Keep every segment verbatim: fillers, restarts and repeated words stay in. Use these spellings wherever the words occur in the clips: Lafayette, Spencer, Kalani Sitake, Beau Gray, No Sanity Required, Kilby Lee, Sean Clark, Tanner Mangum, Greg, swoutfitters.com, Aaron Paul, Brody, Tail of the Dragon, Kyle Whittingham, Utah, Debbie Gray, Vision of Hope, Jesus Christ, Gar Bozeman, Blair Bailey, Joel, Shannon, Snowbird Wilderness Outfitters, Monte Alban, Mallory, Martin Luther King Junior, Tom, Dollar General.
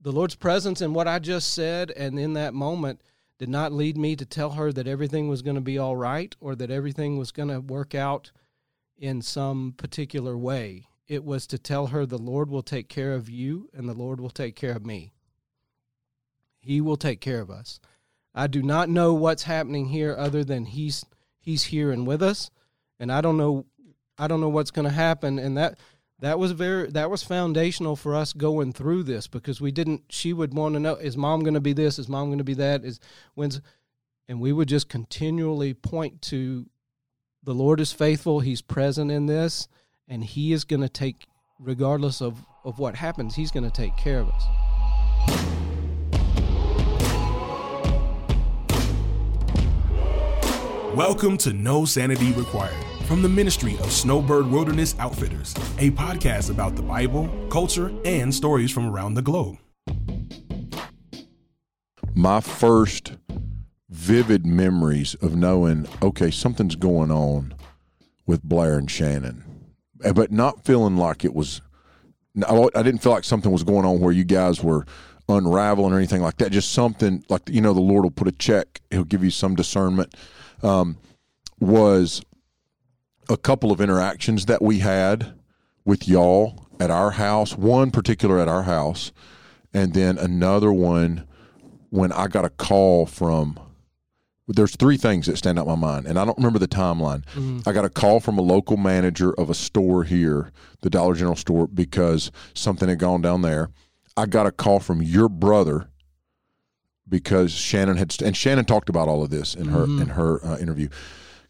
the Lord's presence in what I just said and in that moment did not lead me to tell her that everything was going to be all right or that everything was going to work out in some particular way. It was to tell her the Lord will take care of you and the Lord will take care of me. He will take care of us. I do not know what's happening here other than he's he's here and with us, and I don't know I don't know what's going to happen, and that that was very that was foundational for us going through this, because we didn't she would want to know, is mom going to be this, is mom going to be that, is when's and we would just continually point to the Lord is faithful, he's present in this, and he is going to take, regardless of, of what happens, he's going to take care of us. Welcome to No Sanity Required, from the ministry of Snowbird Wilderness Outfitters, a podcast about the Bible, culture, and stories from around the globe. My first vivid memories of knowing, okay, something's going on with Blair and Shannon. But not feeling like it was, I didn't feel like something was going on where you guys were unraveling or anything like that. Just something like, you know, the Lord will put a check. He'll give you some discernment. Um, was a couple of interactions that we had with y'all at our house, one particular at our house, and then another one when I got a call from, there's three things that stand out in my mind, and I don't remember the timeline. Mm-hmm. I got a call from a local manager of a store here, the Dollar General store, because something had gone down there. I got a call from your brother because Shannon had, st- and Shannon talked about all of this in her mm-hmm. in her uh, interview.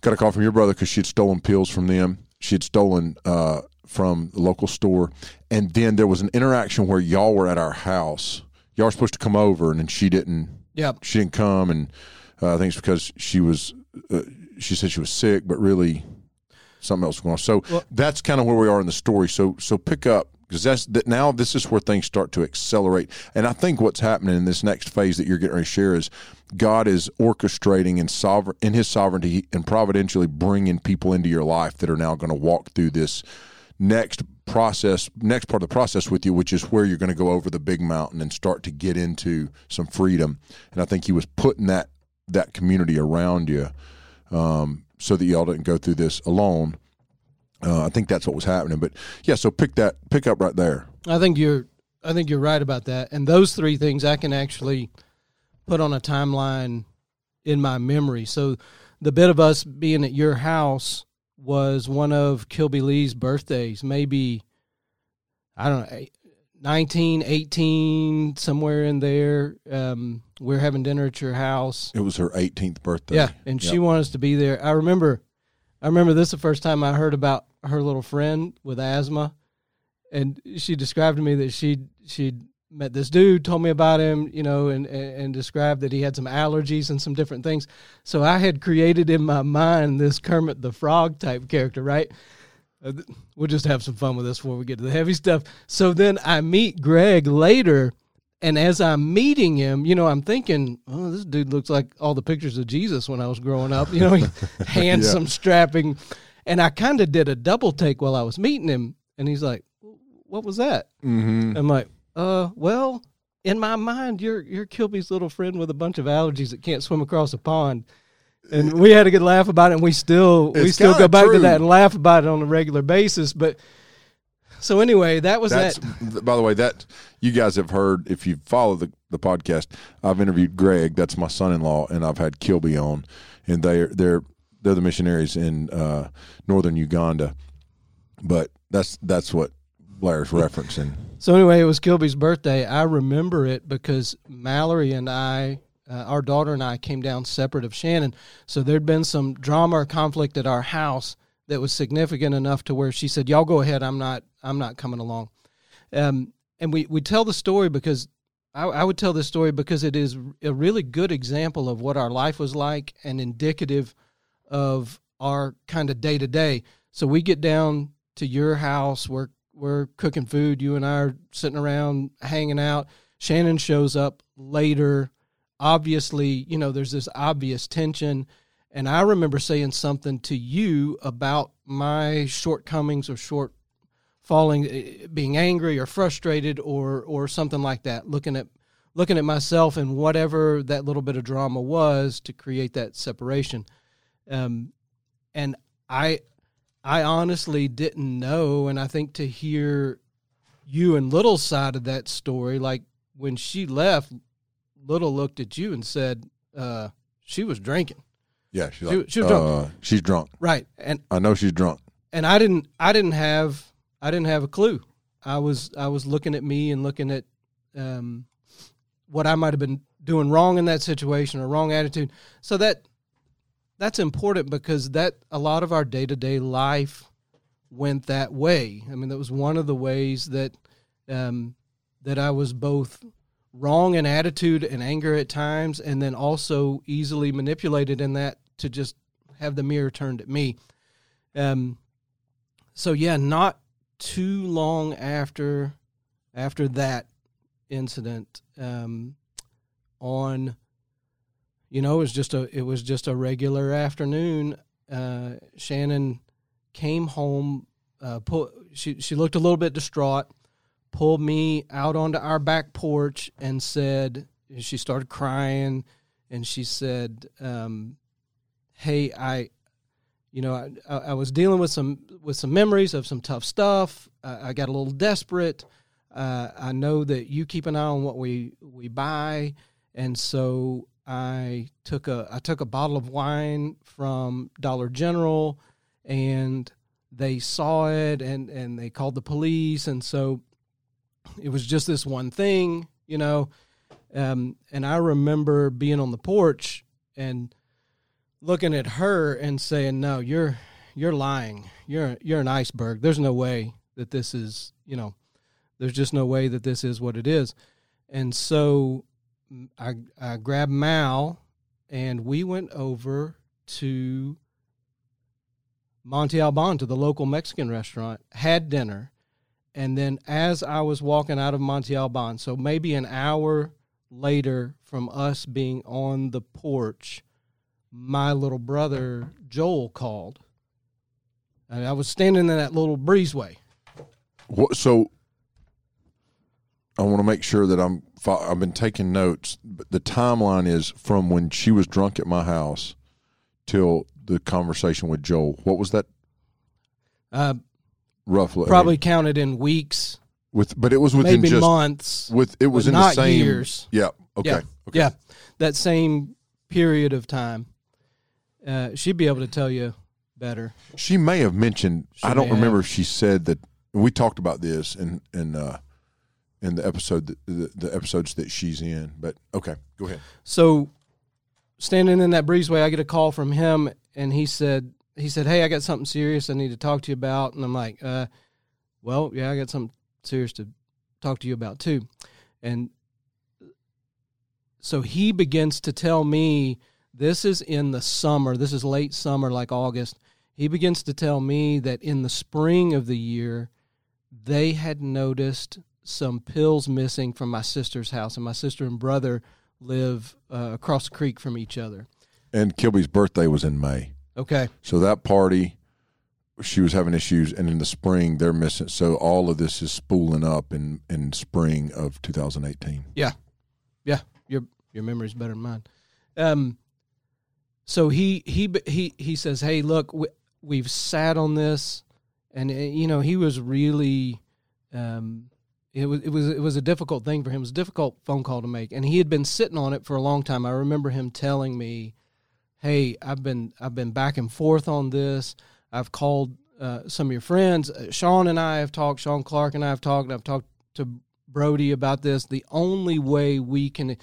Got a call from your brother because she had stolen pills from them. She had stolen uh, from the local store, and then there was an interaction where y'all were at our house. Y'all were supposed to come over, and then she didn't. Yep. She didn't come, and. Uh, I think it's because she was, uh, she said she was sick, but really something else was going on. So well, that's kind of where we are in the story. So so pick up, because that's that now this is where things start to accelerate. And I think what's happening in this next phase that you're getting ready to share is God is orchestrating in, sover- in his sovereignty and providentially bringing people into your life that are now going to walk through this next process, next part of the process with you, which is where you're going to go over the big mountain and start to get into some freedom. And I think he was putting that, that community around you um, so that y'all didn't go through this alone. Uh, I think that's what was happening, but yeah, so pick that, pick up right there. I think you're, I think you're right about that. And those three things I can actually put on a timeline in my memory. So the bit of us being at your house was one of Kilby Lee's birthdays, maybe, I don't know, nineteen, eighteen, somewhere in there. Um, we were having dinner at your house. It was her eighteenth birthday. Yeah, and yep. She wanted us to be there. I remember I remember this the first time I heard about her little friend with asthma, and she described to me that she she'd met this dude, told me about him, you know, and, and, and described that he had some allergies and some different things. So I had created in my mind this Kermit the Frog type character, right? We'll just have some fun with this before we get to the heavy stuff. So then I meet Greg later, and as I'm meeting him, you know, I'm thinking, oh, this dude looks like all the pictures of Jesus when I was growing up. You know, handsome, yeah. strapping. And I kind of did a double take while I was meeting him, and he's like, what was that? Mm-hmm. I'm like, uh, well, in my mind, you're, you're Kilby's little friend with a bunch of allergies that can't swim across a pond. And we had a good laugh about it, and we still it's we still go back true. to that and laugh about it on a regular basis. But so anyway, that was That's, that. By the way, that you guys have heard, if you follow the, the podcast, I've interviewed Greg. That's my son-in-law, and I've had Kilby on, and they they're they're the missionaries in uh, northern Uganda. But that's that's what Blair's referencing. So anyway, it was Kilby's birthday. I remember it because Mallory and I. Uh, our daughter and I came down separate of Shannon, so there'd been some drama or conflict at our house that was significant enough to where she said, "Y'all go ahead. I'm not. I'm not coming along." Um, and we, we tell the story because I, I would tell this story because it is a really good example of what our life was like and indicative of our kind of day to day. So we get down to your house. We're we're cooking food. You and I are sitting around hanging out. Shannon shows up later. Obviously, you know, there's this obvious tension, and I remember saying something to you about my shortcomings or short falling, being angry or frustrated or or something like that, looking at looking at myself and whatever that little bit of drama was to create that separation. Um, and I I honestly didn't know, and I think to hear you and Little's side of that story, like when she left, Little looked at you and said uh, she was drinking. Yeah, she's she, like, she was drunk. Uh, she's drunk, right? And I know she's drunk. And I didn't, I didn't have, I didn't have a clue. I was, I was looking at me and looking at um, what I might have been doing wrong in that situation or wrong attitude. So that, that's important because that a lot of our day to day life went that way. I mean, that was one of the ways that um, that I was both wrong in attitude and anger at times, and then also easily manipulated in that to just have the mirror turned at me. Um, so yeah, not too long after, after that incident, um, on, you know, it was just a, it was just a regular afternoon. Uh, Shannon came home, uh, pull, she, she looked a little bit distraught, pulled me out onto our back porch and said, and she started crying and she said, um, hey, I, you know, I, I was dealing with some, with some memories of some tough stuff. Uh, I got a little desperate. Uh, I know that you keep an eye on what we, we buy. And so I took a, I took a bottle of wine from Dollar General and they saw it and, and they called the police. And so it was just this one thing, you know, um, and I remember being on the porch and looking at her and saying, "No, you're you're lying. You're you're an iceberg. There's no way that this is, you know, there's just no way that this is what it is." And so I I grabbed Mal and we went over to Monte Alban, to the local Mexican restaurant, had dinner. And then as I was walking out of Monte Alban, so maybe an hour later from us being on the porch, my little brother, Joel, called. And I was standing in that little breezeway. What, so I want to make sure that I'm, I've been taking notes. The timeline is from when she was drunk at my house till the conversation with Joel. What was that? Uh, Roughly, probably I mean, counted in weeks. With, but it was within maybe just months. With it was in not the same years. Yeah. Okay. Yeah. Okay. Yeah. That same period of time. Uh, she'd be able to tell you better. She may have mentioned. She I don't remember have. If she said that. We talked about this in in uh, in the episode that, the, the episodes that she's in. But okay, go ahead. So, standing in that breezeway, I get a call from him, and he said. He said, "Hey, I got something serious I need to talk to you about." And I'm like, uh, well, yeah, I got something serious to talk to you about too. And so he begins to tell me, this is in the summer. This is late summer, like August. He begins to tell me that in the spring of the year, they had noticed some pills missing from my sister's house. And my sister and brother live uh, across the creek from each other. And Kilby's birthday was in May. Okay. So that party, she was having issues, and in the spring, they're missing. So all of this is spooling up in, in spring of two thousand eighteen. Yeah. Yeah. Your your memory's better than mine. Um. So he he he he says, "Hey, look, we, we've sat on this," and you know he was really, um, it was it was it was a difficult thing for him. It was a difficult phone call to make, and he had been sitting on it for a long time. I remember him telling me, "Hey, I've been I've been back and forth on this. I've called uh, some of your friends. Uh, Sean and I have talked. Sean Clark and I have talked. I've talked to Brody about this. The only way we can, the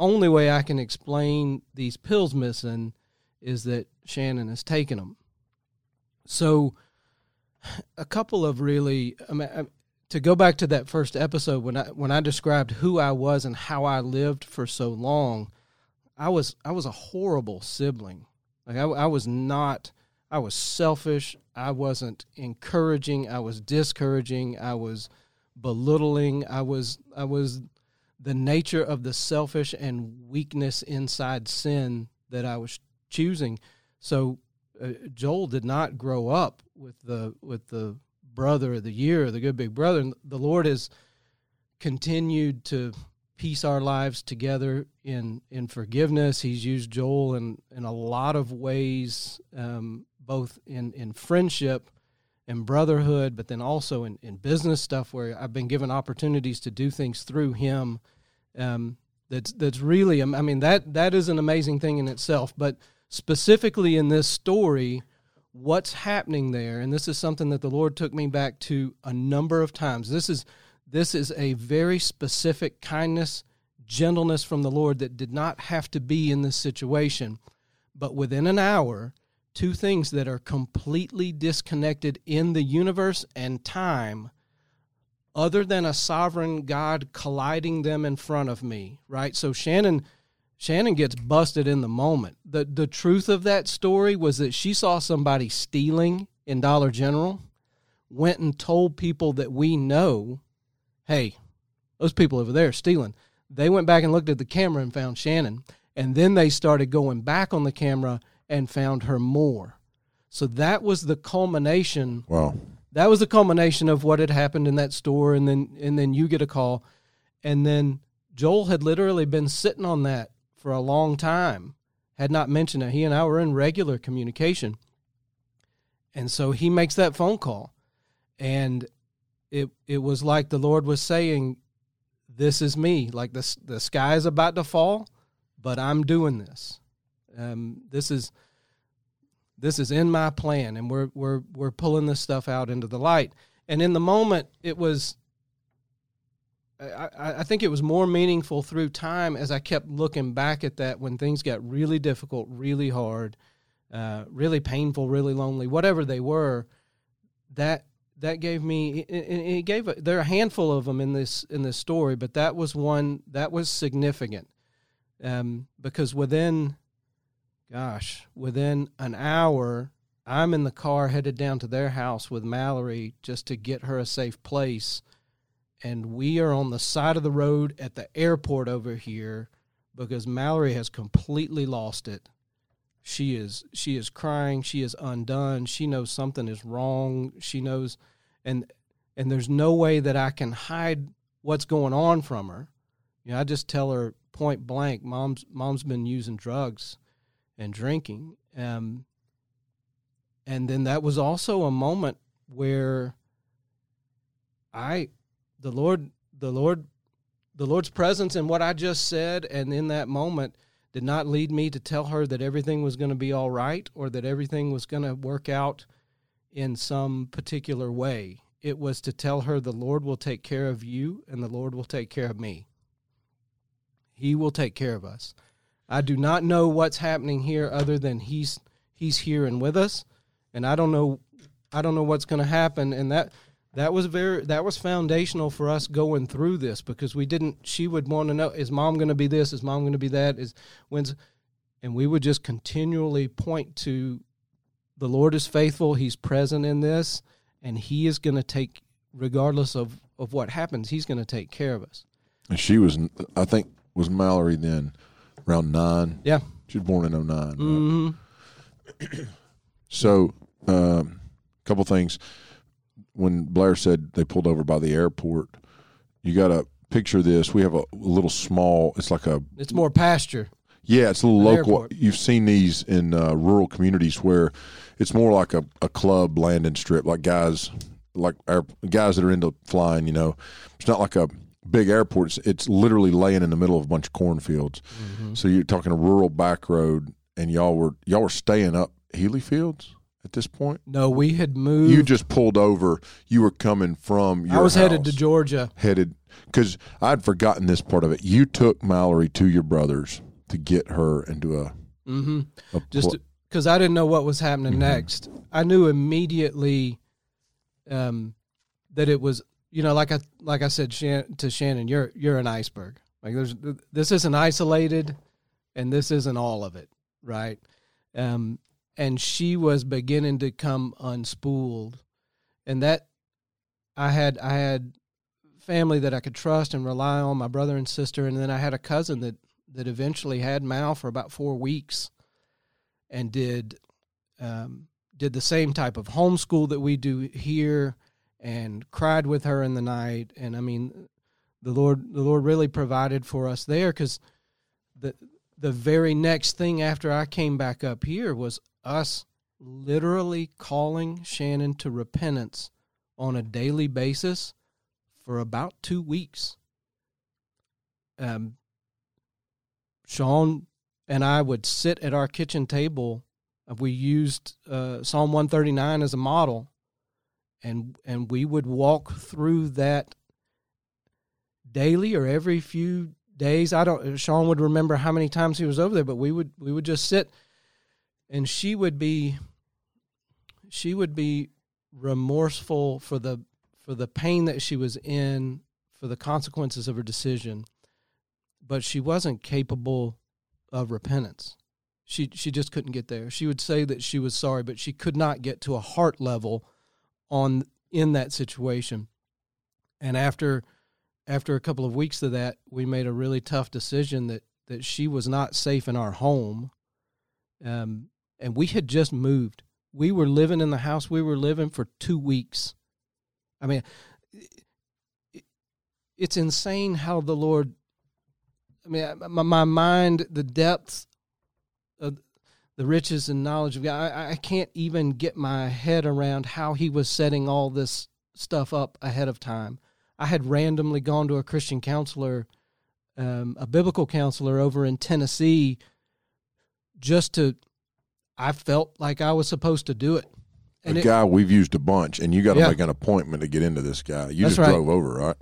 only way I can explain these pills missing, is that Shannon has taken them." So, a couple of really I mean, I, to go back to that first episode when I when I described who I was and how I lived for so long. I was I was a horrible sibling. Like I, I was not. I was selfish. I wasn't encouraging. I was discouraging. I was belittling. I was I was the nature of the selfish and weakness inside sin that I was choosing. So uh, Joel did not grow up with the with the brother of the year, the good big brother. And the Lord has continued to piece our lives together in in forgiveness. He's used Joel in, in a lot of ways, um, both in, in friendship and brotherhood, but then also in, in business stuff where I've been given opportunities to do things through him. Um, that's that's really, I mean, that that is an amazing thing in itself. But specifically in this story, what's happening there, and this is something that the Lord took me back to a number of times. This is This is a very specific kindness, gentleness from the Lord that did not have to be in this situation. But within an hour, two things that are completely disconnected in the universe and time, other than a sovereign God colliding them in front of me, right? So Shannon Shannon gets busted in the moment. The, the truth of that story was that she saw somebody stealing in Dollar General, went and told people that we know, hey, those people over there stealing. They went back and looked at the camera and found Shannon, and then they started going back on the camera and found her more. So that was the culmination. Wow. That was the culmination of what had happened in that store, and then and then you get a call. And then Joel had literally been sitting on that for a long time, had not mentioned it. He and I were in regular communication. And so he makes that phone call, and It it was like the Lord was saying, this is me. Like the, the sky is about to fall, but I'm doing this. Um, this is this is in my plan, and we're we're we're pulling this stuff out into the light. And in the moment, it was, I, I think it was more meaningful through time as I kept looking back at that when things got really difficult, really hard, uh, really painful, really lonely, whatever they were, that That gave me, it gave, there are a handful of them in this in this story, but that was one that was significant, um, because within, gosh, within an hour, I'm in the car headed down to their house with Mallory just to get her a safe place, and we are on the side of the road at the airport over here because Mallory has completely lost it. She is she is crying. She is undone. She knows something is wrong. She knows, and and there's no way that I can hide what's going on from her. You know, I just tell her point blank, mom's mom's been using drugs and drinking. Um, and then that was also a moment where I, the Lord, the Lord, the Lord's presence in what I just said, and in that moment, did not lead me to tell her that everything was going to be all right or that everything was going to work out in some particular way. It was to tell her the Lord will take care of you and the Lord will take care of me. He will take care of us. I do not know what's happening here other than he's he's here and with us, and I don't know I don't know what's going to happen. And that that was very that was foundational for us going through this, because we didn't she would want to know, is mom going to be this, is mom going to be that, is when's and we would just continually point to the Lord is faithful, he's present in this, and he is going to take, regardless of, of what happens, he's going to take care of us. And she was, I think, was Mallory then around nine. Yeah. She was born in oh nine. Right? Mm-hmm. So, um, couple things. When Blair said they pulled over by the airport, you got to picture this. We have a little small, it's like a. It's more pasture. Yeah, it's a little local. Airport. You've seen these in uh, rural communities where it's more like a, a club landing strip, like guys like our, guys that are into flying, you know. It's not like a big airport. It's, it's literally laying in the middle of a bunch of cornfields. Mm-hmm. So you're talking a rural back road, and y'all were y'all were staying up Healy Fields? At this point? No, we had moved. You just pulled over. You were coming from your I was house, headed to Georgia. Headed, because I'd forgotten this part of it. You took Mallory to your brother's to get her into a... Mm-hmm. A just because I didn't know what was happening mm-hmm. next. I knew immediately um, that it was, you know, like I like I said Shan- to Shannon, you're you're an iceberg. Like there's this isn't isolated, and this isn't all of it, right? Um And she was beginning to come unspooled, and that I had I had family that I could trust and rely on, my brother and sister, and then I had a cousin that, that eventually had Mal for about four weeks, and did um, did the same type of homeschool that we do here, and cried with her in the night. And I mean, the Lord, the Lord really provided for us there, because the the very next thing after I came back up here was us literally calling Shannon to repentance on a daily basis for about two weeks. Um, Sean and I would sit at our kitchen table. We used uh, Psalm one thirty-nine as a model, and and we would walk through that daily or every few days. I don't. Sean would remember how many times he was over there, but we would we would just sit, and she would be. She would be remorseful for the for the pain that she was in, for the consequences of her decision, but she wasn't capable of repentance. She she just couldn't get there. She would say that she was sorry, but she could not get to a heart level on in that situation. And after after a couple of weeks of that, we made a really tough decision that, that she was not safe in our home. Um, and we had just moved. We were living in the house we were living for two weeks. I mean, it's insane how the Lord, I mean, my, my mind, the depths, Uh, the riches and knowledge of God. I, I can't even get my head around how he was setting all this stuff up ahead of time. I had randomly gone to a Christian counselor, um, a biblical counselor over in Tennessee, just to, I felt like I was supposed to do it. And the it, guy we've used a bunch, and you got to yeah. make an appointment to get into this guy. You That's just right. drove over, right?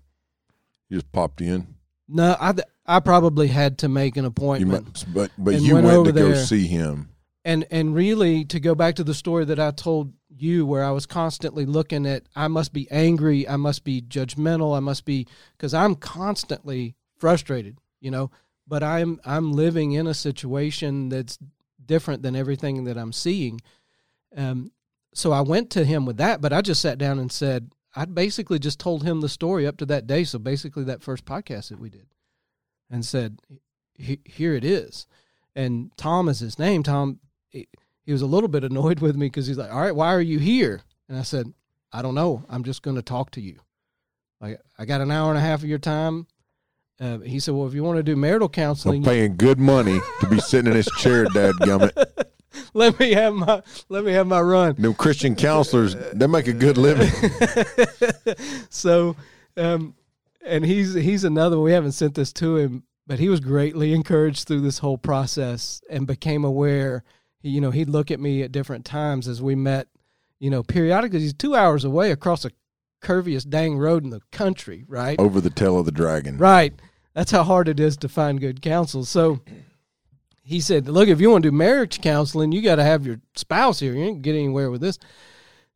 You just popped in? No, I... Th- I probably had to make an appointment. You might, but but you went, went to go see him. And and really, to go back to the story that I told you, where I was constantly looking at, I must be angry, I must be judgmental, I must be, because I'm constantly frustrated, you know. But I'm I'm living in a situation that's different than everything that I'm seeing. Um, so I went to him with that, but I just sat down and said, I basically just told him the story up to that day, so basically that first podcast that we did. And said, here it is. And Tom is his name. Tom, he, he was a little bit annoyed with me because he's like, all right, why are you here? And I said, I don't know. I'm just going to talk to you. Like, I got an hour and a half of your time. Uh, he said, well, if you want to do marital counseling. I'm paying you- good money to be sitting in his chair, dadgummit. Let me have my let me have my run. No Christian counselors, they make a good living. So, um And he's he's another one. We haven't sent this to him, but he was greatly encouraged through this whole process and became aware. He, you know, he'd look at me at different times as we met, you know, periodically. He's two hours away across a curviest dang road in the country, right? Over the tail of the dragon. Right. That's how hard it is to find good counsel. So he said, look, if you want to do marriage counseling, you got to have your spouse here. You ain't get anywhere with this.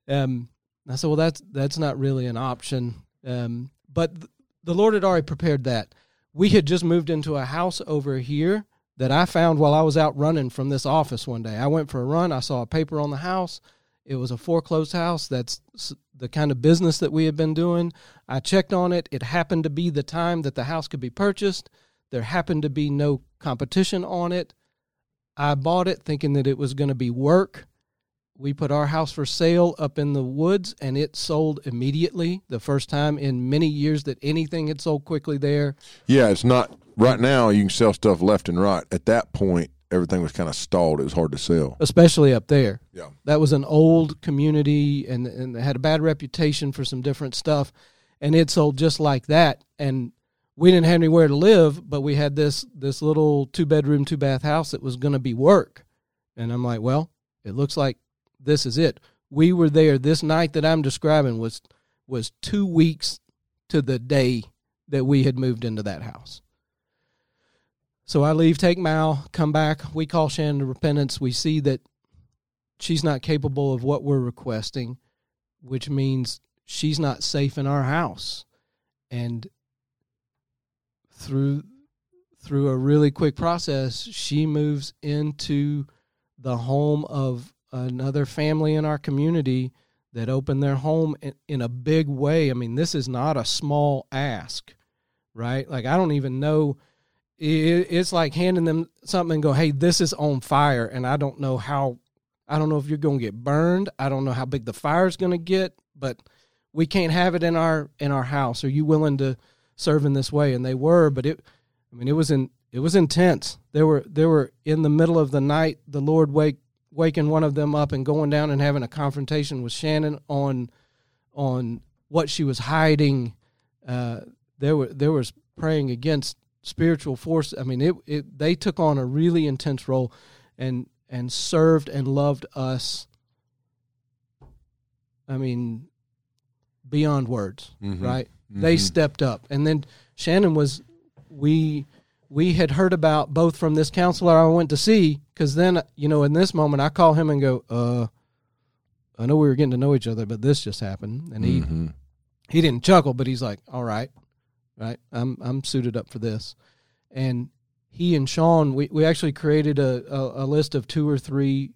Um, I said, well, that's, that's not really an option. Um, but... Th- The Lord had already prepared that. We had just moved into a house over here that I found while I was out running from this office one day. I went for a run. I saw a paper on the house. It was a foreclosed house. That's the kind of business that we had been doing. I checked on it. It happened to be the time that the house could be purchased. There happened to be no competition on it. I bought it thinking that it was going to be work. We put our house for sale up in the woods, and it sold immediately, the first time in many years that anything had sold quickly there. Yeah, it's not – right now you can sell stuff left and right. At that point, everything was kind of stalled. It was hard to sell. Especially up there. Yeah. That was an old community, and, and it had a bad reputation for some different stuff, and it sold just like that. And we didn't have anywhere to live, but we had this this little two-bedroom, two-bath house that was going to be work. And I'm like, well, it looks like this is it. We were there. This night that I'm describing was was two weeks to the day that we had moved into that house. So I leave, take Mal, come back. We call Shannon to repentance. We see that she's not capable of what we're requesting, which means she's not safe in our house. And through through a really quick process, she moves into the home of another family in our community that opened their home in, in a big way. I mean, this is not a small ask, right? Like, I don't even know. It, it's like handing them something and go, hey, this is on fire. And I don't know how, I don't know if you're going to get burned. I don't know how big the fire is going to get, but we can't have it in our in our house. Are you willing to serve in this way? And they were, but it, I mean, it was in it was intense. There were there were in the middle of the night, the Lord wake waking one of them up and going down and having a confrontation with Shannon on on what she was hiding. Uh, there were there was praying against spiritual force. I mean, it, it they took on a really intense role, and and served and loved us. I mean, beyond words, mm-hmm. right? Mm-hmm. They stepped up, and then Shannon was we we had heard about both from this counselor I went to see, because then you know in this moment I call him and go, uh, I know we were getting to know each other, but this just happened, and he mm-hmm. he didn't chuckle, but he's like, all right. Right, I'm I'm suited up for this, and he and Sean we, we actually created a, a, a list of two or three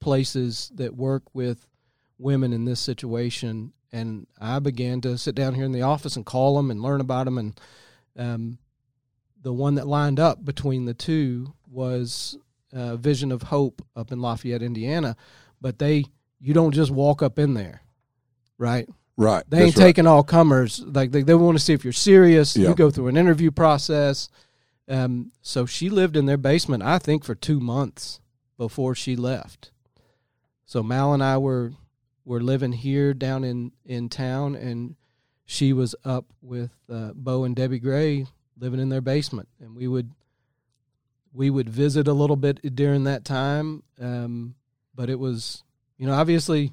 places that work with women in this situation, and I began to sit down here in the office and call them and learn about them, and um, the one that lined up between the two was uh, Vision of Hope up in Lafayette, Indiana, but they you don't just walk up in there, right? Right. They ain't taking right. all comers. Like they, they want to see if you're serious. Yeah. You go through an interview process. Um, so she lived in their basement, I think, for two months before she left. So Mal and I were were living here down in, in town, and she was up with uh, Beau and Debbie Gray living in their basement, and we would we would visit a little bit during that time. Um, but it was, you know, obviously.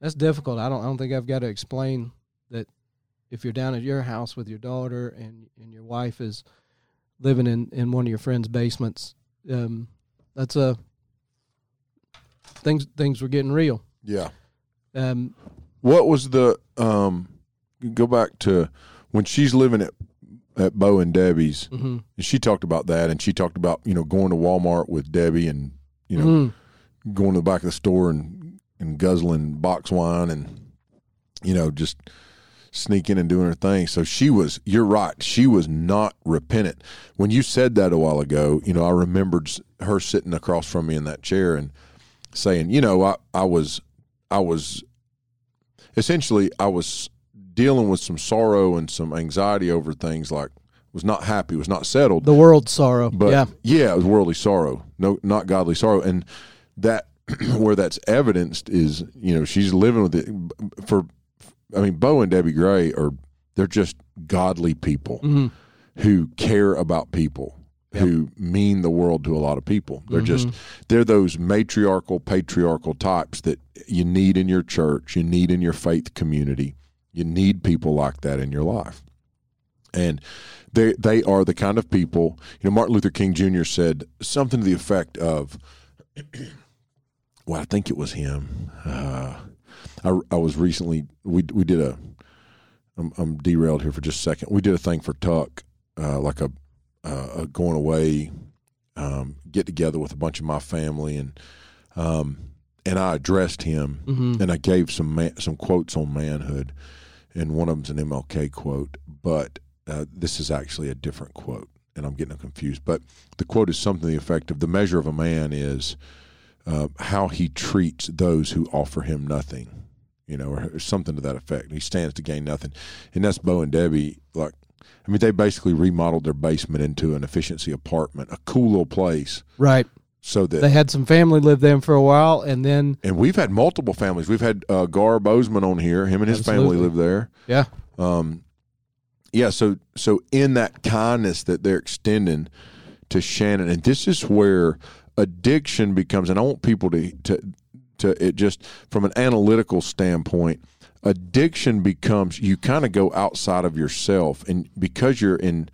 That's difficult. I don't. I don't think I've got to explain that if you're down at your house with your daughter and, and your wife is living in, in one of your friends' basements. Um, that's a things. Things were getting real. Yeah. Um. What was the um? Go back to when she's living at at Beau and Debbie's. Mm-hmm. And she talked about that, and she talked about you know going to Walmart with Debbie, and you know mm-hmm. going to the back of the store and. and guzzling box wine and, you know, just sneaking and doing her thing. So she was, you're right. She was not repentant. When you said that a while ago, you know, I remembered her sitting across from me in that chair and saying, you know, I, I was, I was essentially, I was dealing with some sorrow and some anxiety over things, like was not happy, was not settled. The world's sorrow. But yeah. Yeah. It was worldly sorrow. No, not godly sorrow. And that, where that's evidenced is, you know, she's living with it for, I mean, Beau and Debbie Gray are, they're just godly people mm-hmm. who care about people, yep. who mean the world to a lot of people. They're mm-hmm. just, they're those matriarchal, patriarchal types that you need in your church, you need in your faith community. You need people like that in your life. And they, they are the kind of people, you know, Martin Luther King Junior said something to the effect of, well, I think it was him. Uh, I, I was recently, we we did a, I'm, I'm derailed here for just a second. We did a thing for Tuck, uh, like a, uh, a going away, um, get together with a bunch of my family. And um, and I addressed him mm-hmm. and I gave some man, some quotes on manhood. And one of them's an M L K quote, but uh, this is actually a different quote. And I'm getting confused. But the quote is something to the effect of, the measure of a man is, Uh, how he treats those who offer him nothing, you know, or, or something to that effect. He stands to gain nothing. And that's Beau and Debbie. Like, I mean, they basically remodeled their basement into an efficiency apartment, a cool little place. Right. So that they had some family live there for a while, and then. And we've had multiple families. We've had uh, Gar Bozeman on here. Him and his absolutely. family live there. Yeah. Um, yeah. So, so in that kindness that they're extending to Shannon, and this is where addiction becomes, and I want people to, to to it just from an analytical standpoint, addiction becomes, you kind of go outside of yourself, and because you're in,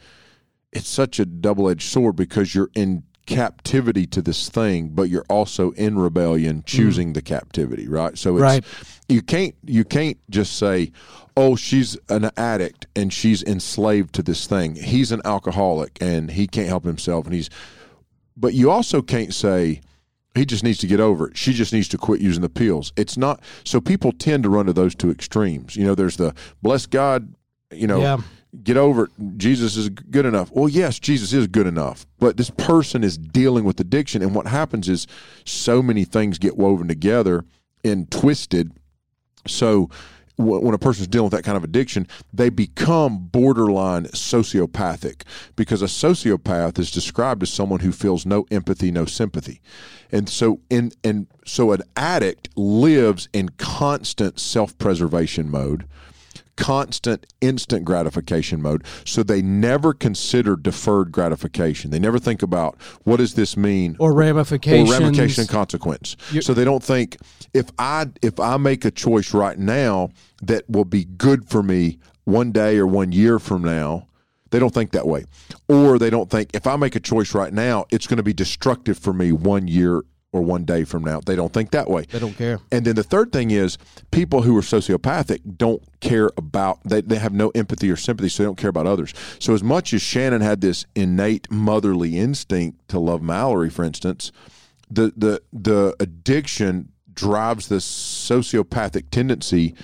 it's such a double-edged sword, because you're in captivity to this thing, but you're also in rebellion, choosing mm. the captivity, right? So it's right. you can't you can't just say, oh, she's an addict and she's enslaved to this thing. He's an alcoholic and he can't help himself and he's. But you also can't say, he just needs to get over it. She just needs to quit using the pills. It's not, so people tend to run to those two extremes. You know, there's the bless God, you know, yeah. get over it. Jesus is good enough. Well, yes, Jesus is good enough. But this person is dealing with addiction. And what happens is so many things get woven together and twisted. So when a person's dealing with that kind of addiction, they become borderline sociopathic, because a sociopath is described as someone who feels no empathy, no sympathy. And so in and so an addict lives in constant self-preservation mode, constant instant gratification mode. So they never consider deferred gratification. They never think about, what does this mean? Or ramifications. Or ramification and consequence. You're, so they don't think, if I if I make a choice right now that will be good for me one day or one year from now, they don't think that way. Or they don't think, if I make a choice right now, it's going to be destructive for me one year or one day from now. They don't think that way. They don't care. And then the third thing is, people who are sociopathic don't care about, they, they have no empathy or sympathy, so they don't care about others. So as much as Shannon had this innate motherly instinct to love Mallory, for instance, the the the addiction drives this sociopathic tendency.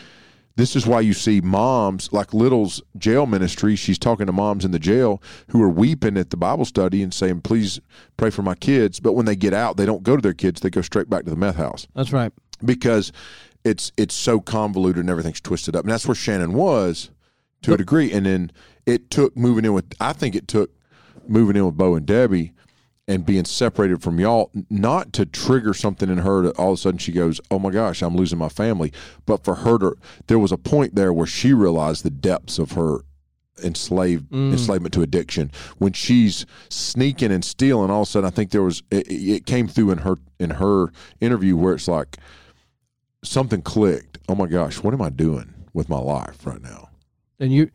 This is why you see moms, like Little's jail ministry, she's talking to moms in the jail who are weeping at the Bible study and saying, please pray for my kids. But when they get out, they don't go to their kids. They go straight back to the meth house. That's right. Because it's it's so convoluted and everything's twisted up. And that's where Shannon was to but, a degree. And then it took moving in with, I think it took moving in with Beau and Debbie and being separated from y'all, not to trigger something in her that all of a sudden she goes, oh my gosh, I'm losing my family. But for her to, there was a point there where she realized the depths of her enslaved mm. enslavement to addiction. When she's sneaking and stealing, all of a sudden, I think there was, it, it came through in her, in her interview where it's like something clicked. Oh my gosh, what am I doing with my life right now? And you,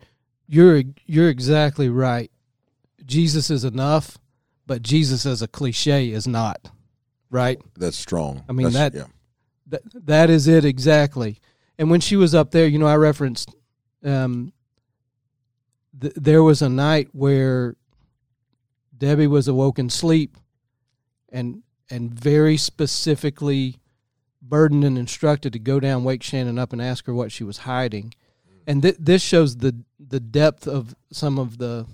you're, you're exactly right. Jesus is enough. But Jesus as a cliche is not, right? That's strong. I mean, that, yeah. that that is it exactly. And when she was up there, you know, I referenced um, th- there was a night where Debbie was awoke in sleep and and very specifically burdened and instructed to go down, wake Shannon up, and ask her what she was hiding. And th- this shows the the depth of some of the...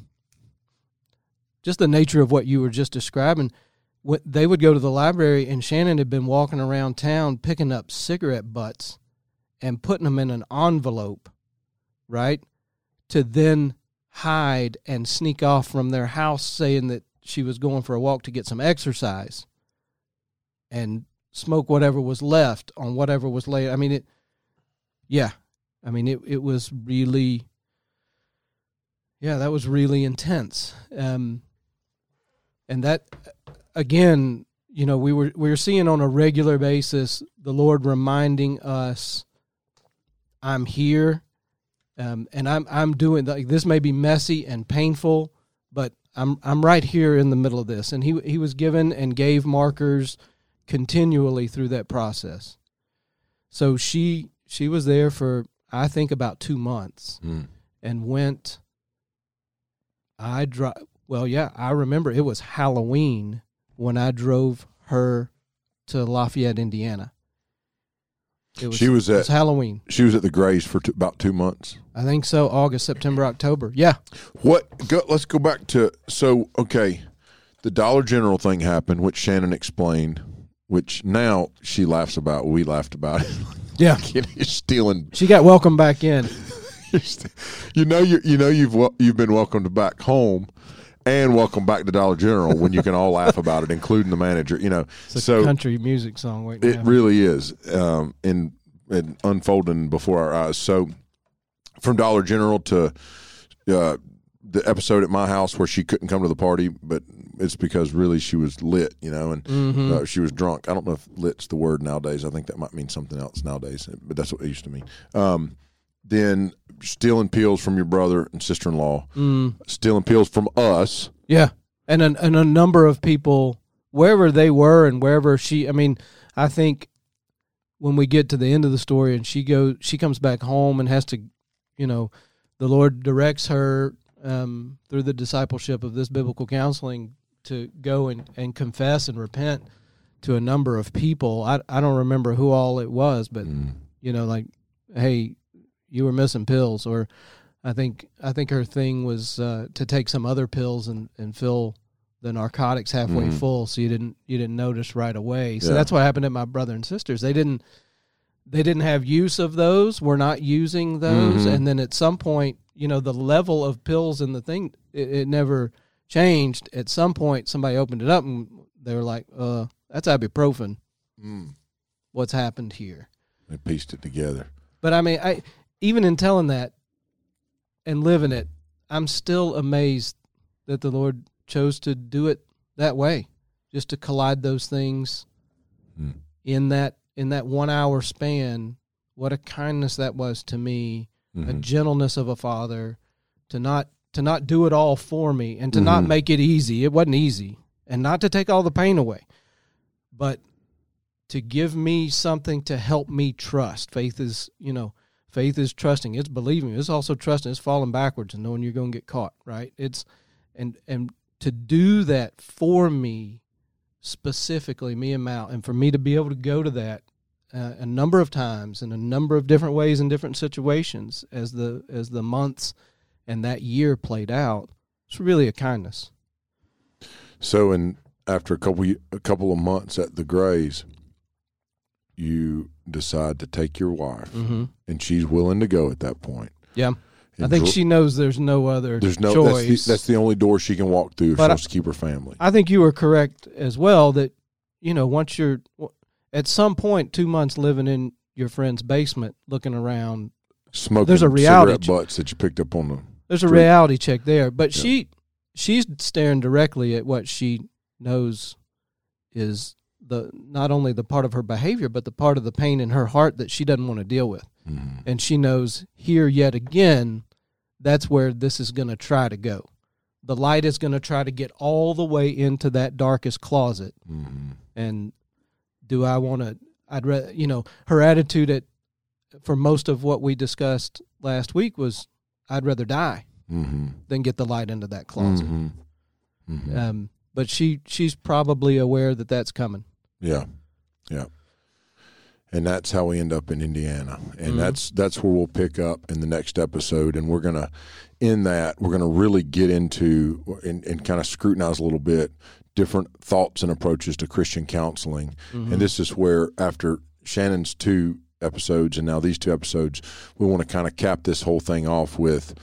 just the nature of what you were just describing. What, they would go to the library, and Shannon had been walking around town picking up cigarette butts and putting them in an envelope, right, to then hide and sneak off from their house saying that she was going for a walk to get some exercise and smoke whatever was left on whatever was laid. I mean, it, yeah, I mean, it, it was really, yeah, that was really intense. Um And that, again, you know, we were we were seeing on a regular basis the Lord reminding us, "I'm here, um, and I'm I'm doing like this may be messy and painful, but I'm I'm right here in the middle of this." And he he was given and gave markers continually through that process. So she she was there for, I think, about two months, mm. and went. I dro- Well, yeah, I remember it was Halloween when I drove her to Lafayette, Indiana. It was, she was at, it was Halloween. She was at the Grays for two, about two months. I think so, August, September, October. Yeah. What? Go, let's go back to, so, okay, the Dollar General thing happened, which Shannon explained, which now she laughs about, we laughed about it. Yeah. You're stealing. She got welcomed back in. you know, you, you know you've, you've been welcomed back home. And welcome back to Dollar General when you can all laugh about it, including the manager. You know, it's a so country music song right now. It really is, um, and, and unfolding before our eyes. So from Dollar General to uh, the episode at my house where she couldn't come to the party, but it's because really she was lit, you know, and mm-hmm. uh, she was drunk. I don't know if lit's the word nowadays. I think that might mean something else nowadays, but that's what it used to mean. Um, then stealing pills from your brother and sister-in-law, mm. stealing pills from us. Yeah, and a, and a number of people, wherever they were and wherever she, I mean, I think when we get to the end of the story and she goes, she comes back home and has to, you know, the Lord directs her um, through the discipleship of this biblical counseling to go and, and confess and repent to a number of people. I, I don't remember who all it was, but, mm. you know, like, hey, you were missing pills, or I think I think her thing was uh, to take some other pills and, and fill the narcotics halfway mm-hmm. full, so you didn't you didn't notice right away. So yeah. That's what happened at my brother and sister's. They didn't they didn't have use of those. We're not using those. Mm-hmm. And then at some point, you know, the level of pills in the thing, it, it never changed. At some point, somebody opened it up and they were like, uh, that's ibuprofen. Mm. What's happened here? They pieced it together. But I mean, I even in telling that and living it, I'm still amazed that the Lord chose to do it that way, just to collide those things mm. in that in that one hour span. What a kindness that was to me, mm-hmm. a gentleness of a father, to not to not do it all for me and to mm-hmm. not make it easy. It wasn't easy, and not to take all the pain away, but to give me something to help me trust. Faith is, you know, faith is trusting. It's believing. It's also trusting. It's falling backwards and knowing you're going to get caught, right? It's and and to do that for me, specifically, me and Mal, and for me to be able to go to that uh, a number of times in a number of different ways in different situations as the as the months and that year played out, it's really a kindness. So, and after a couple a couple of months at the Grays, you decide to take your wife, mm-hmm. and she's willing to go at that point. Yeah. And I think dro- she knows there's no other there's no, choice. That's the, that's the only door she can walk through if but she wants I, to keep her family. I think you were correct as well that, you know, once you're at some point two months living in your friend's basement looking around, smoking there's a reality cigarette butts check. That you picked up on the There's street. A reality check there. But yeah. she she's staring directly at what she knows is the not only the part of her behavior, but the part of the pain in her heart that she doesn't want to deal with. Mm. And she knows here yet again, that's where this is going to try to go. The light is going to try to get all the way into that darkest closet. Mm. And do I want to, I'd rather, you know, her attitude at, for most of what we discussed last week was, I'd rather die mm-hmm. than get the light into that closet. Mm-hmm. Mm-hmm. Um, but she, she's probably aware that that's coming. Yeah, yeah, and that's how we end up in Indiana, and mm-hmm. that's that's where we'll pick up in the next episode, and we're gonna in that we're gonna really get into and, and kind of scrutinize a little bit different thoughts and approaches to Christian counseling, mm-hmm. and this is where after Shannon's two episodes and now these two episodes, we want to kind of cap this whole thing off with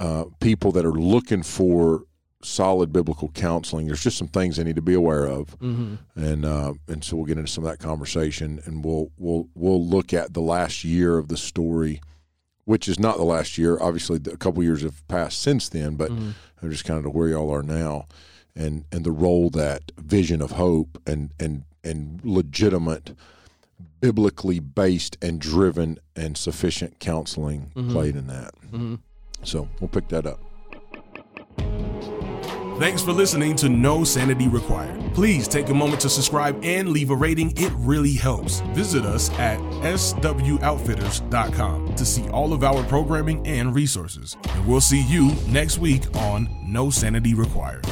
uh, people that are looking for solid biblical counseling. There's just some things they need to be aware of, mm-hmm. and uh, and so we'll get into some of that conversation, and we'll we'll we'll look at the last year of the story, which is not the last year. Obviously, a couple years have passed since then, but mm-hmm. I'm just kind of to where y'all are now, and and the role that Vision of Hope and and and legitimate, biblically based and driven and sufficient counseling mm-hmm. played in that. Mm-hmm. So we'll pick that up. Thanks for listening to No Sanity Required. Please take a moment to subscribe and leave a rating. It really helps. Visit us at s w outfitters dot com to see all of our programming and resources. And we'll see you next week on No Sanity Required.